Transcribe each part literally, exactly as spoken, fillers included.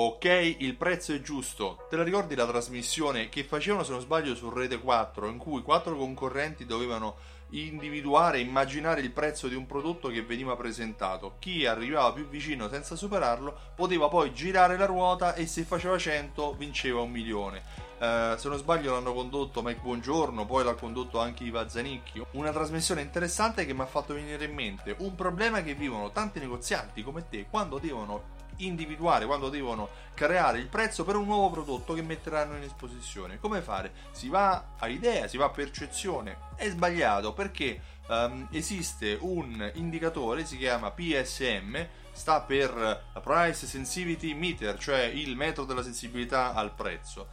Ok, il prezzo è giusto. Te la ricordi la trasmissione che facevano, se non sbaglio, su Rete quattro, in cui quattro concorrenti dovevano individuare e immaginare il prezzo di un prodotto che veniva presentato? Chi arrivava più vicino senza superarlo poteva poi girare la ruota e se faceva cento vinceva un milione. Uh, se non sbaglio l'hanno condotto Mike Buongiorno, poi l'ha condotto anche Iva Zanicchi. Una trasmissione interessante che mi ha fatto venire in mente un problema che vivono tanti negozianti come te quando devono individuare, quando devono creare il prezzo per un nuovo prodotto che metteranno in esposizione. Come fare? Si va a idea, si va a percezione. È sbagliato perché um, esiste un indicatore, si chiama P S M, sta per Price Sensitivity Meter, cioè il metro della sensibilità al prezzo.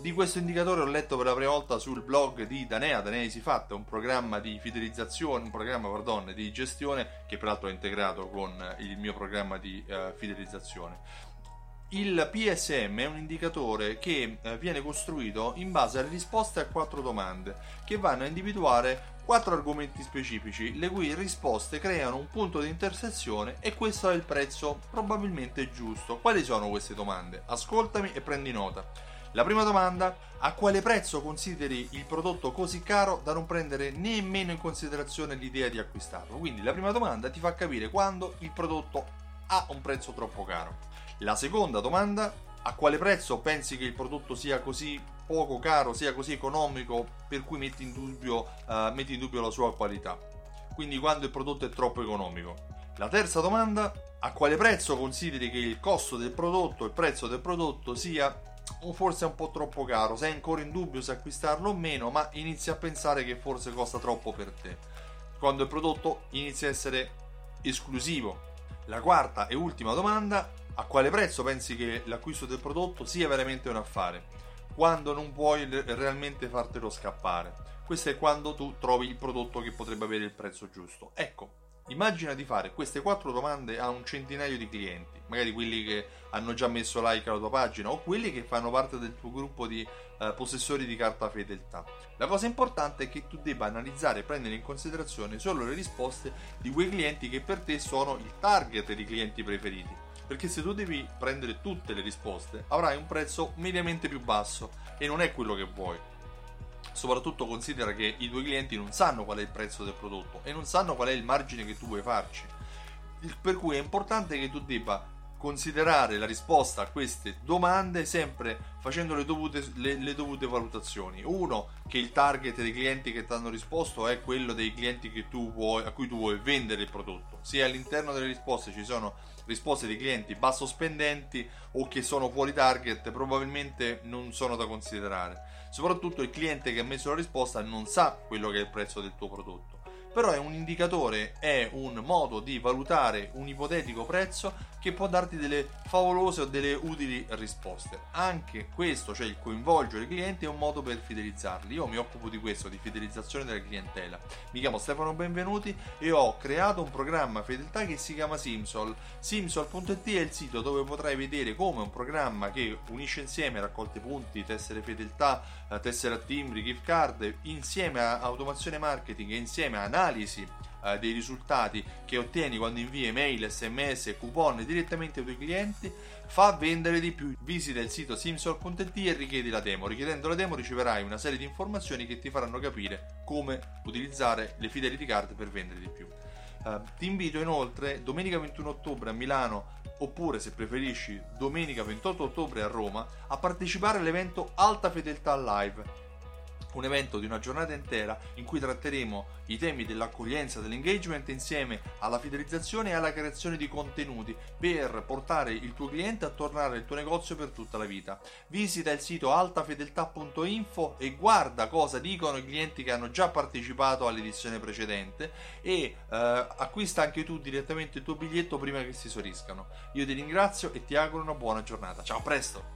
Di questo indicatore ho letto per la prima volta sul blog di Danea, Danea Easyfatt, un programma di fidelizzazione, un programma, pardon, di gestione che peraltro è integrato con il mio programma di uh, fidelizzazione. Il P S M è un indicatore che uh, viene costruito in base alle risposte a quattro domande che vanno a individuare quattro argomenti specifici, le cui risposte creano un punto di intersezione e questo è il prezzo probabilmente giusto. Quali sono queste domande? Ascoltami e prendi nota. La prima domanda: a quale prezzo consideri il prodotto così caro da non prendere nemmeno in considerazione l'idea di acquistarlo? Quindi la prima domanda ti fa capire quando il prodotto ha un prezzo troppo caro. La seconda domanda: a quale prezzo pensi che il prodotto sia così poco caro, sia così economico, per cui metti in dubbio, uh, metti in dubbio la sua qualità? Quindi quando il prodotto è troppo economico. La terza domanda: a quale prezzo consideri che il costo del prodotto, il prezzo del prodotto sia o forse un po' troppo caro? Sei ancora in dubbio se acquistarlo o meno, ma inizi a pensare che forse costa troppo per te. Quando il prodotto inizia a essere esclusivo. La quarta e ultima domanda: a quale prezzo pensi che l'acquisto del prodotto sia veramente un affare? Quando non puoi realmente fartelo scappare. Questo è quando tu trovi il prodotto che potrebbe avere il prezzo giusto. Ecco, immagina di fare queste quattro domande a un centinaio di clienti, magari quelli che hanno già messo like alla tua pagina o quelli che fanno parte del tuo gruppo di eh, possessori di carta fedeltà. La cosa importante è che tu debba analizzare e prendere in considerazione solo le risposte di quei clienti che per te sono il target dei clienti preferiti. Perché se tu devi prendere tutte le risposte avrai un prezzo mediamente più basso e non è quello che vuoi. Soprattutto considera che i tuoi clienti non sanno qual è il prezzo del prodotto e non sanno qual è il margine che tu vuoi farci, per cui è importante che tu debba considerare la risposta a queste domande sempre facendo le dovute, le, le dovute valutazioni. Uno, che il target dei clienti che ti hanno risposto è quello dei clienti che tu vuoi, a cui tu vuoi vendere il prodotto. Se all'interno delle risposte ci sono risposte di clienti basso spendenti o che sono fuori target, probabilmente non sono da considerare. Soprattutto il cliente che ha messo la risposta non sa quello che è il prezzo del tuo prodotto. Però è un indicatore, è un modo di valutare un ipotetico prezzo che può darti delle favolose o delle utili risposte. Anche questo, cioè il coinvolgere i clienti, è un modo per fidelizzarli. Io mi occupo di questo, di fidelizzazione della clientela. Mi chiamo Stefano Benvenuti e ho creato un programma fedeltà che si chiama Simsol. Simsol punto it è il sito dove potrai vedere come un programma che unisce insieme raccolte punti, tessere fedeltà, tessere a timbri, gift card, insieme a automazione marketing e insieme a analisi analisi eh, dei risultati che ottieni quando invii email, sms, coupon direttamente ai tuoi clienti, fa vendere di più. Visita il sito simsol punto it e richiedi la demo. Richiedendo la demo riceverai una serie di informazioni che ti faranno capire come utilizzare le fidelity card per vendere di più. Uh, ti invito inoltre domenica ventuno ottobre a Milano, oppure se preferisci domenica ventotto ottobre a Roma, a partecipare all'evento Alta Fedeltà Live, un evento di una giornata intera in cui tratteremo i temi dell'accoglienza, dell'engagement insieme alla fidelizzazione e alla creazione di contenuti per portare il tuo cliente a tornare al tuo negozio per tutta la vita. Visita il sito alta fedeltà punto info e guarda cosa dicono i clienti che hanno già partecipato all'edizione precedente e eh, acquista anche tu direttamente il tuo biglietto prima che si esauriscano. Io ti ringrazio e ti auguro una buona giornata. Ciao, a presto!